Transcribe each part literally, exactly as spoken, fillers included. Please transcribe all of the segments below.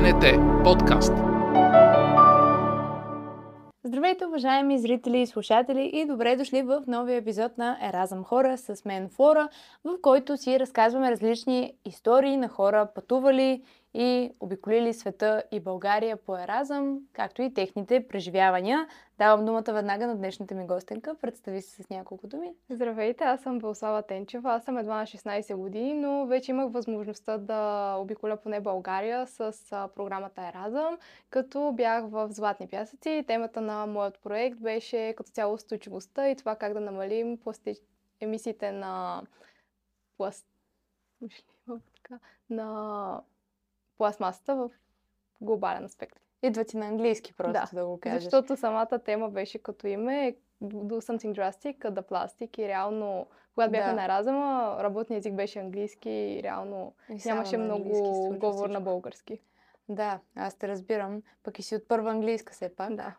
БНТ подкаст. Здравейте, уважаеми зрители и слушатели, и добре дошли в новия епизод на Еразъм хора с мен Флора, в който си разказваме различни истории на хора, пътували и обиколили света и България по Еразъм, както и техните преживявания. Давам думата веднага на днешната ми гостенка. Представи се с няколко думи. Здравейте, аз съм Белослава Тенчева. Аз съм едва на шестнайсет години, но вече имах възможността да обиколя поне България с програмата Еразъм, като бях в Златни пясъци. Темата на моят проект беше като цяло устойчивостта и това как да намалим пластич... емисиите на пласт... на... пластмасата в глобален аспект. Идва ти на английски просто да, да го кажеш. Защото самата тема беше като име Do Something Drastic, The Plastic, и реално, когато бяха да. на Еразъма, работният език беше английски и реално и нямаше много говор на български. Да, аз те разбирам. Пък и си от първа английска все пак. Да.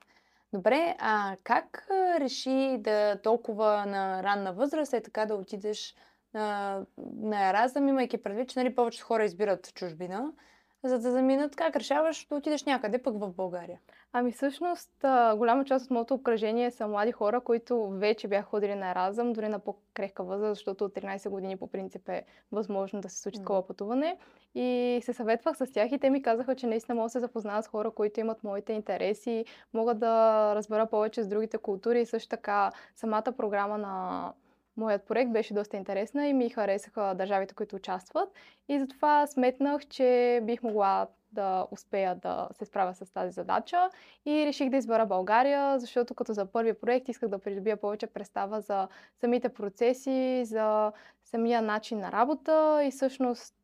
Добре, а как реши да толкова на ранна възраст е така да отидеш на, на Еразъм, имайки предвид, че нали, повече хора избират чужбина, за да заминат? Как решаваш да отидеш някъде пък в България? Ами всъщност голяма част от моето обкръжение са млади хора, които вече бяха ходили на Еразъм, дори на по-крехка възраст, защото от тринайсет години по принцип е възможно да се случи такова mm. пътуване. И се съветвах с тях и те ми казаха, че наистина мога да се запозная с хора, които имат моите интереси, мога да разбера повече с другите култури, и също така самата програма на моят проект беше доста интересна и ми харесаха държавите, които участват, и затова сметнах, че бих могла да успея да се справя с тази задача и реших да избера България, защото като за първи проект исках да придобия повече представа за самите процеси, за самия начин на работа, и всъщност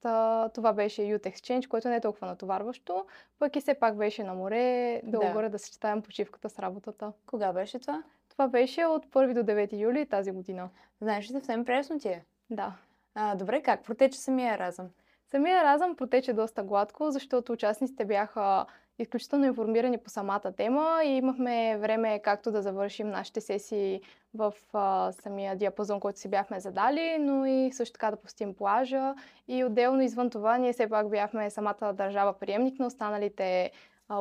това беше Youth Exchange, което не е толкова натоварващо, пък и все пак беше на море, да горе да съчетаем почивката с работата. Кога беше това? Това беше от първи до девети юли тази година. Знаеш ли, съвсем пресно ти е? Да. А, добре, как протече самия Еразъм? Самия Еразъм протече доста гладко, защото участниците бяха изключително информирани по самата тема и имахме време както да завършим нашите сесии в а, самия диапазон, който си бяхме задали, но и също така да посетим плажа. И отделно извън това ние все пак бяхме самата държава приемник на останалите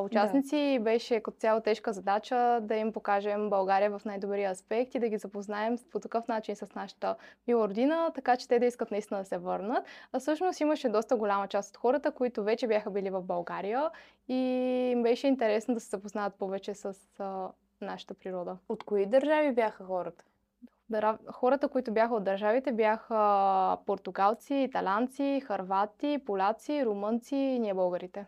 участници, и да. беше като цяло тежка задача да им покажем България в най-добрия аспект и да ги запознаем по такъв начин с нашата мила родина, така че те да искат наистина да се върнат. А всъщност имаше доста голяма част от хората, които вече бяха били в България, и им беше интересно да се запознаят повече с а, нашата природа. От кои държави бяха хората? Хората, които бяха от държавите, бяха португалци, италянци, хървати, поляци, румънци и ние българите.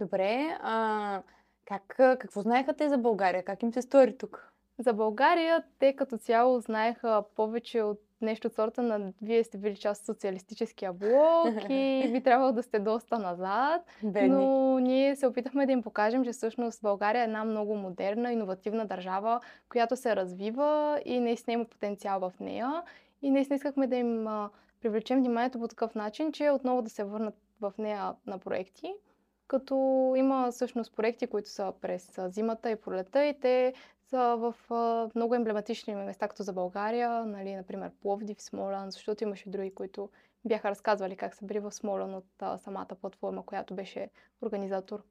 Добре, а как, какво знаеха те за България? Как им се стори тук? За България те като цяло знаеха повече от нещо от сорта на вие сте били част от социалистическия блок и ви трябвало да сте доста назад. Бедни. Но ние се опитахме да им покажем, че всъщност България е една много модерна, иновативна държава, която се развива и наистина има потенциал в нея. И наистина искахме да им привлечем вниманието по такъв начин, че отново да се върнат в нея на проекти. Като има всъщност проекти, които са през зимата и пролета, и те са в много емблематични места, като за България, нали, например Пловдив, Смолян, защото имаше други, които бяха разказвали как са били в Смолян от а, самата платформа, която беше организатор.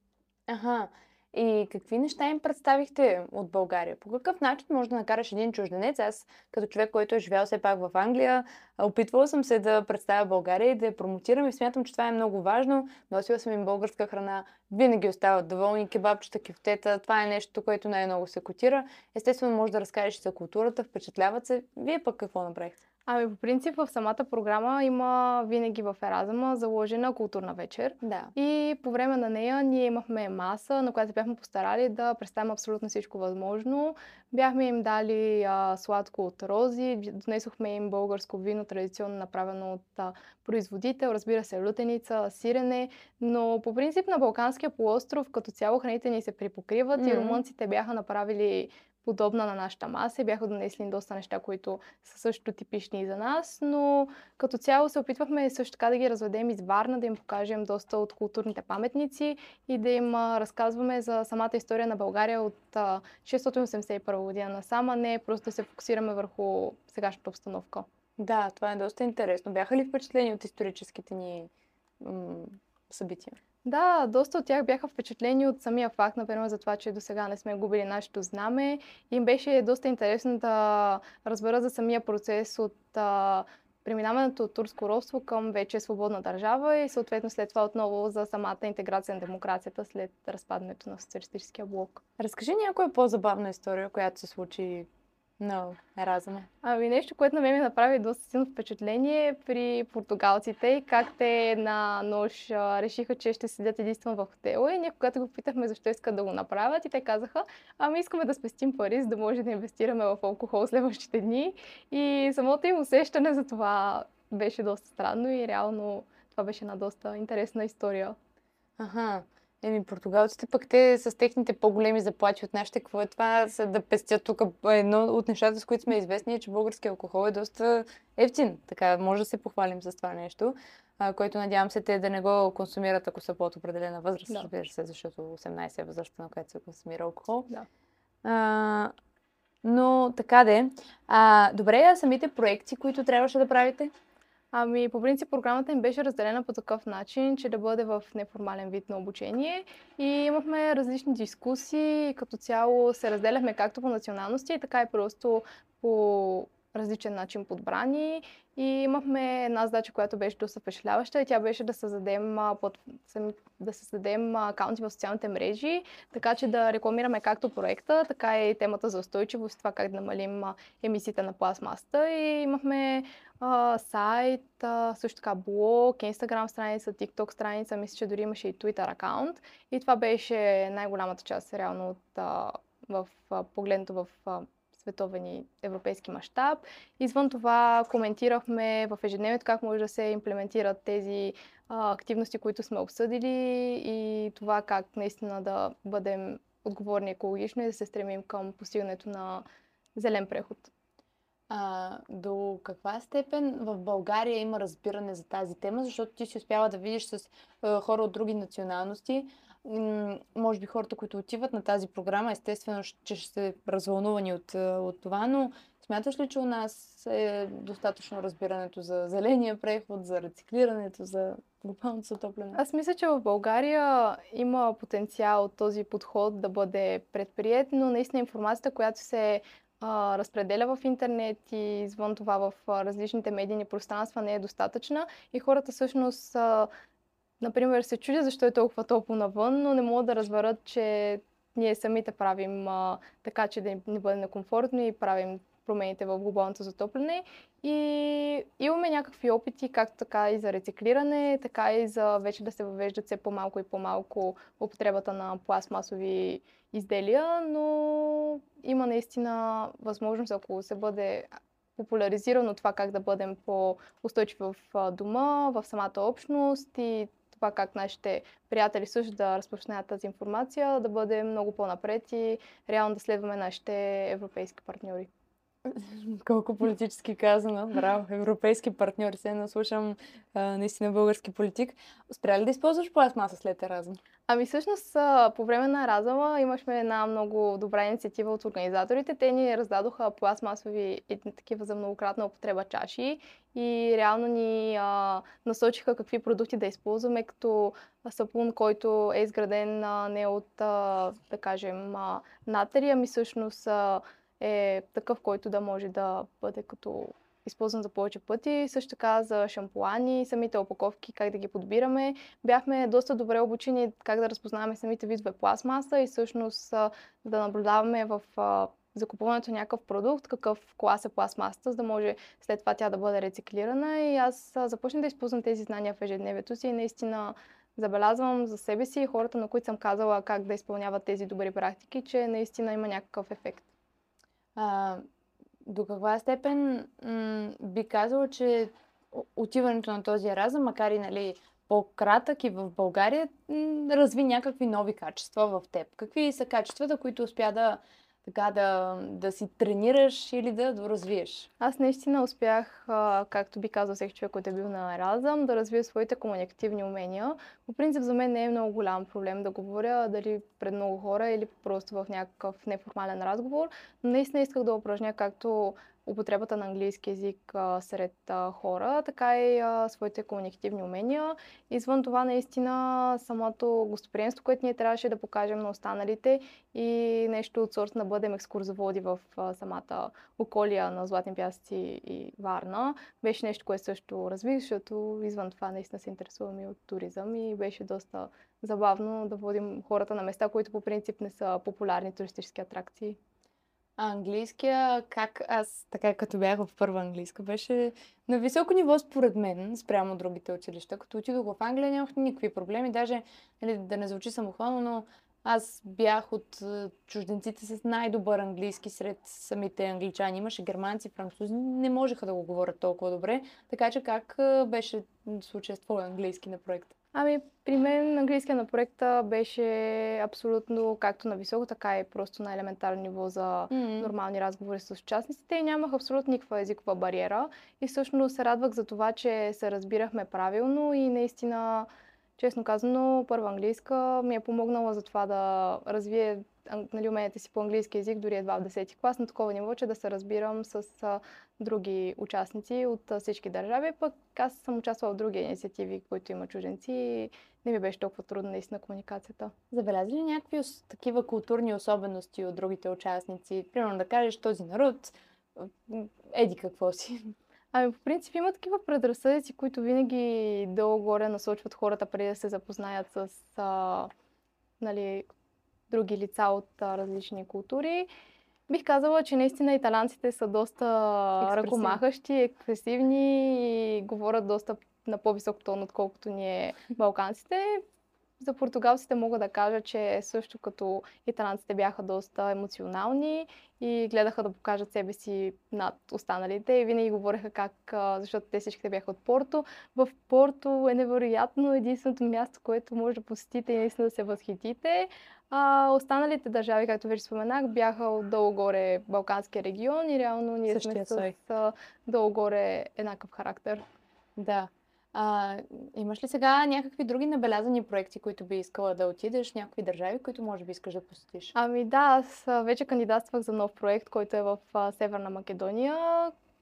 Аха, и какви неща им представихте от България? По какъв начин може да накараш един чужденец? Аз, като човек, който е живял все пак в Англия, опитвала съм се да представя България и да я промотирам, и смятам, че това е много важно. Носила съм им българска храна, винаги остават доволни, кебабчета, кюфтета, това е нещо, което най-много се котира. Естествено, може да разкажеш за културата, впечатляват се. Вие пък какво направихте? Ами по принцип в самата програма има винаги в Еразъма заложена културна вечер. Да. И по време на нея ние имахме маса, на която бяхме постарали да представим абсолютно всичко възможно. Бяхме им дали а, сладко от рози, донесохме им българско вино, традиционно направено от а, производител, разбира се, лютеница, сирене, но по принцип на Балканския полуостров като цяло храните ни се припокриват, mm-hmm. и румънците бяха направили подобна на нашата маса и бяха донесли доста неща, които са също типични и за нас, но като цяло се опитвахме също така да ги разведем из Варна, да им покажем доста от културните паметници и да им разказваме за самата история на България от шестстотин осемдесет и първа година насам, а не просто да се фокусираме върху сегашната обстановка. Да, това е доста интересно. Бяха ли впечатлени от историческите ни м- събития? Да, доста от тях бяха впечатлени от самия факт, например, за това, че до сега не сме губили нашето знаме. Им беше доста интересно да разберат за самия процес от а, преминаването от турско робство към вече свободна държава и съответно след това отново за самата интеграция на демокрацията след разпадането на социалистическия блок. Разкажи някоя по-забавна история, която се случи на Еразъм. Ами нещо, което на мен ми направи доста силно впечатление при португалците и как те на нощ решиха, че ще седят единствено в хотела и ние когато го питахме защо искат да го направят и те казаха, ами искаме да спестим пари, за да може да инвестираме в алкохол следващите дни и самото им усещане за това беше доста странно и реално това беше една доста интересна история. Аха. Еми, португалците пък те с техните по-големи заплати от нашите, какво е това са да пестят тук? Едно от нещата, с които сме известни е, че българския алкохол е доста евтин. Така, може да се похвалим с това нещо, а, което надявам се те да не го консумират, ако са под определена възраст. Да. Разбира се, защото осемнайсет е възрастта, на която се консумира алкохол. Да. А, но така де. А, добре, а самите проекти, които трябваше да правите? Ами, по принцип, програмата им беше разделена по такъв начин, че да бъде в неформален вид на обучение и имахме различни дискусии, като цяло се разделяхме както по националности, така и просто по различен начин подбрани и имахме една задача, която беше доста впечатляваща и тя беше да създадем, да създадем акаунти в социалните мрежи, така че да рекламираме както проекта, така и темата за устойчивост, това как да намалим емисиите на пластмасата и имахме а, сайт, а, също така блог, Instagram страница, TikTok страница, мисля, че дори имаше и Twitter акаунт и това беше най-голямата част реално от, а, в а, погледното в а, световен и европейски мащаб. Извън това коментирахме в ежедневието как може да се имплементират тези а, активности, които сме обсъдили и това как наистина да бъдем отговорни екологично и да се стремим към постигането на зелен преход. А, до каква степен в България има разбиране за тази тема, защото ти си успяла да видиш с е, хора от други националности. М- може би хората, които отиват на тази програма, естествено, че ще се развълнувани от, от това, но смяташ ли, че у нас е достатъчно разбирането за зеления преход, за рециклирането, за глобалното отопляне? Аз мисля, че в България има потенциал този подход да бъде предприет, но наистина информацията, която се разпределя в интернет и извън това в различните медийни пространства не е достатъчна и хората всъщност, например, се чудят защо е толкова топло навън, но не могат да разберат, че ние самите правим така, че да не бъде некомфортно и правим промените в глобалното затопляне и имаме някакви опити, както така и за рециклиране, така и за вече да се въвеждат все по-малко и по-малко употребата на пластмасови изделия, но има наистина възможност, ако се бъде популяризирано това как да бъдем по-устойчиви в дома, в самата общност и това как нашите приятели също да разпространят тази информация, да бъде много по-напред и реално да следваме нашите европейски партньори. Колко политически казано. Браво, европейски партньори. Се наслушам а, наистина български политик. Успя ли да използваш пластмаса след Еразъм? Ами всъщност по време на Еразъма имахме една много добра инициатива от организаторите. Те ни раздадоха пластмасови едни такива за многократна употреба чаши и реално ни а, насочиха какви продукти да използваме, като сапун, който е изграден а, не от, а, да кажем, а, натрий, ами всъщност а, е такъв, който да може да бъде като използван за повече пъти. Също така за шампуани, самите опаковки, как да ги подбираме. Бяхме доста добре обучени как да разпознаваме самите видове пластмаса и всъщност да наблюдаваме в закупуването на някакъв продукт, какъв клас е пластмасата, за да може след това тя да бъде рециклирана. И аз започнах да използвам тези знания в ежедневието си и наистина забелязвам за себе си и хората, на които съм казала как да изпълняват тези добри практики, че наистина има някакъв ефект. А, до каква степен м- би казала, че отиването на този Еразъм, макар и нали, по-кратък и в България, м- разви някакви нови качества в теб? Какви са качествата, които успя да, така, да, да си тренираш или да доразвиеш? Аз наистина успях, както би казал всеки човек, който е бил на Еразъм, да развия своите комуникативни умения. По принцип за мен не е много голям проблем да говоря дали пред много хора или просто в някакъв неформален разговор. Но наистина исках да упражня както употребата на английски език а, сред а, хора, така и а, своите комуникативни умения. Извън това, наистина, самото гостоприемство, което ние трябваше да покажем на останалите и нещо от сорта да бъдем екскурзоводи в а, самата околия на Златни пясъци и Варна, беше нещо, което също развих, защото извън това наистина се интересувам и от туризъм и беше доста забавно да водим хората на места, които по принцип не са популярни туристически атракции. А английския, как аз, така като бях в първа английска, беше на високо ниво според мен, спрямо другите училища. Като отидох в Англия, нямах никакви проблеми, даже нали, да не звучи самохвално, но аз бях от чужденците с най-добър английски сред самите англичани. Имаше германци, французи, не можеха да го говорят толкова добре. Така че как беше случая с твой английски на проекта? Ами, при мен английския на проекта беше абсолютно както на високо, така и просто на елементарно ниво за mm-hmm. нормални разговори с участниците и нямах абсолютно никаква езикова бариера. И всъщност се радвах за това, че се разбирахме правилно и наистина, честно казано, първа английска ми е помогнала за това да развие нали, уменията си по английски език, дори едва в десети клас, на такова ниво, че да се разбирам с а, други участници от а, всички държави. Пък аз съм участвала в други инициативи, които има чужденци и не ми беше толкова трудна наистина комуникацията. Забелязали ли някакви такива културни особености от другите участници? Примерно да кажеш, този народ, еди какво си? Ами, по принцип има такива предразсъдици, които винаги долу-горе насочват хората преди да се запознаят с а, нали, други лица от а, различни култури. Бих казала, че наистина италианците са доста експресивни, ръкомахащи, експресивни и говорят доста на по-висок тон, отколкото ние балканците. За португалците мога да кажа, че също като италианците бяха доста емоционални и гледаха да покажат себе си над останалите и винаги говореха как, защото те всичките бяха от Порто. В Порто е невероятно единственото място, което може да посетите и наистина да се възхитите. А останалите държави, както вече споменах, бяха от долу-горе балканския регион и реално ние сме с долу-горе еднакъв характер. Да. А, имаш ли сега някакви други набелязани проекти, които би искала да отидеш, някакви държави, които може би искаш да посетиш? Ами да, аз вече кандидатствах за нов проект, който е в Северна Македония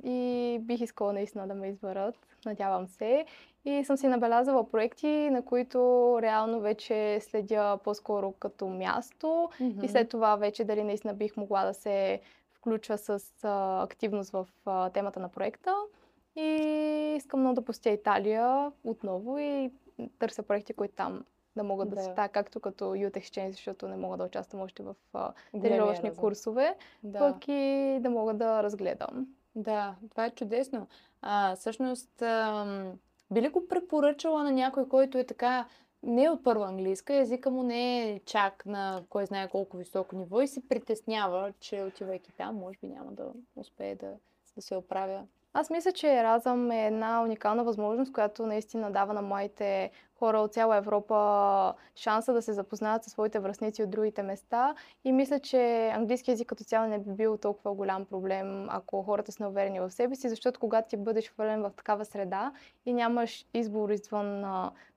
и бих искала наистина да ме изберат, надявам се. И съм си набелязала проекти, на които реално вече следя по-скоро като място mm-hmm. и след това вече дали наистина бих могла да се включва с а, активност в а, темата на проекта. И искам много да посетя Италия отново и търся проекти, които там да могат да, да сета, както като Youth Exchange, защото не мога да участвам още в тренировъчни курсове, да. Пък и да мога да разгледам. Да, това е чудесно. А, всъщност, ам, би ли го препоръчала на някой, който е така не е от първа английска, езика му не е чак на кой знае колко високо ниво и се притеснява, че отивайки там, може би няма да успее да, да се оправя? Аз мисля, че Еразъм е една уникална възможност, която наистина дава на младите хора от цяла Европа шанса да се запознаят със своите връстници от другите места. И мисля, че английски език като цяло не би бил толкова голям проблем, ако хората са неуверени в себе си, защото когато ти бъдеш хвърлен в такава среда и нямаш избор извън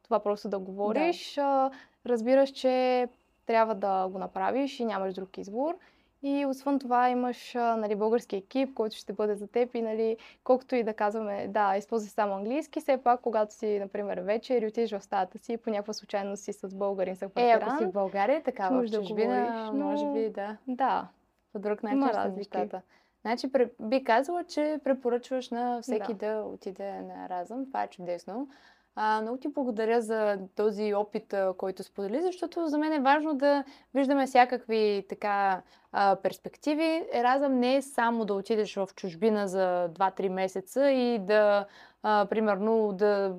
това просто да говориш, да. Разбираш, че трябва да го направиш и нямаш друг избор. И освен това имаш нали, български екип, който ще бъде за теб и нали, колкото и да казваме, да, използвай само английски, все пак, когато си, например, вечер и отидеш в стаята си, по някаква случайност си с българин, са партиран. Е, ако си в България, така в чужбина, но... може би, да. Да. По друг начин са нещата. Значи, би казала, че препоръчваш на всеки да, да отиде на Еразъм. Това е чудесно. А, много ти благодаря за този опит, който сподели, защото за мен е важно да виждаме всякакви така а, перспективи. Еразъм не е само да отидеш в чужбина за два-три месеца и да, а, примерно, да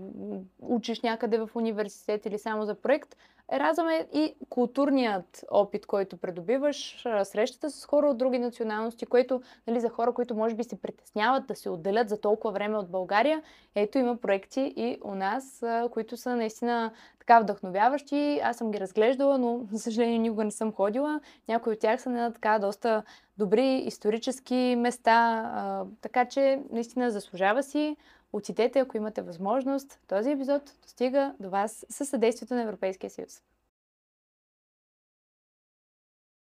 учиш някъде в университет или само за проект. Еразъм е и културният опит, който придобиваш, срещата с хора от други националности, което нали, за хора, които може би се притесняват да се отделят за толкова време от България. Ето има проекти и у нас, които са наистина така вдъхновяващи. Аз съм ги разглеждала, но за съжаление никога не съм ходила. Някои от тях са на така доста добри исторически места, така че наистина заслужава си. Отидете, ако имате възможност. Този епизод достига до вас със съдействието на Европейския съюз.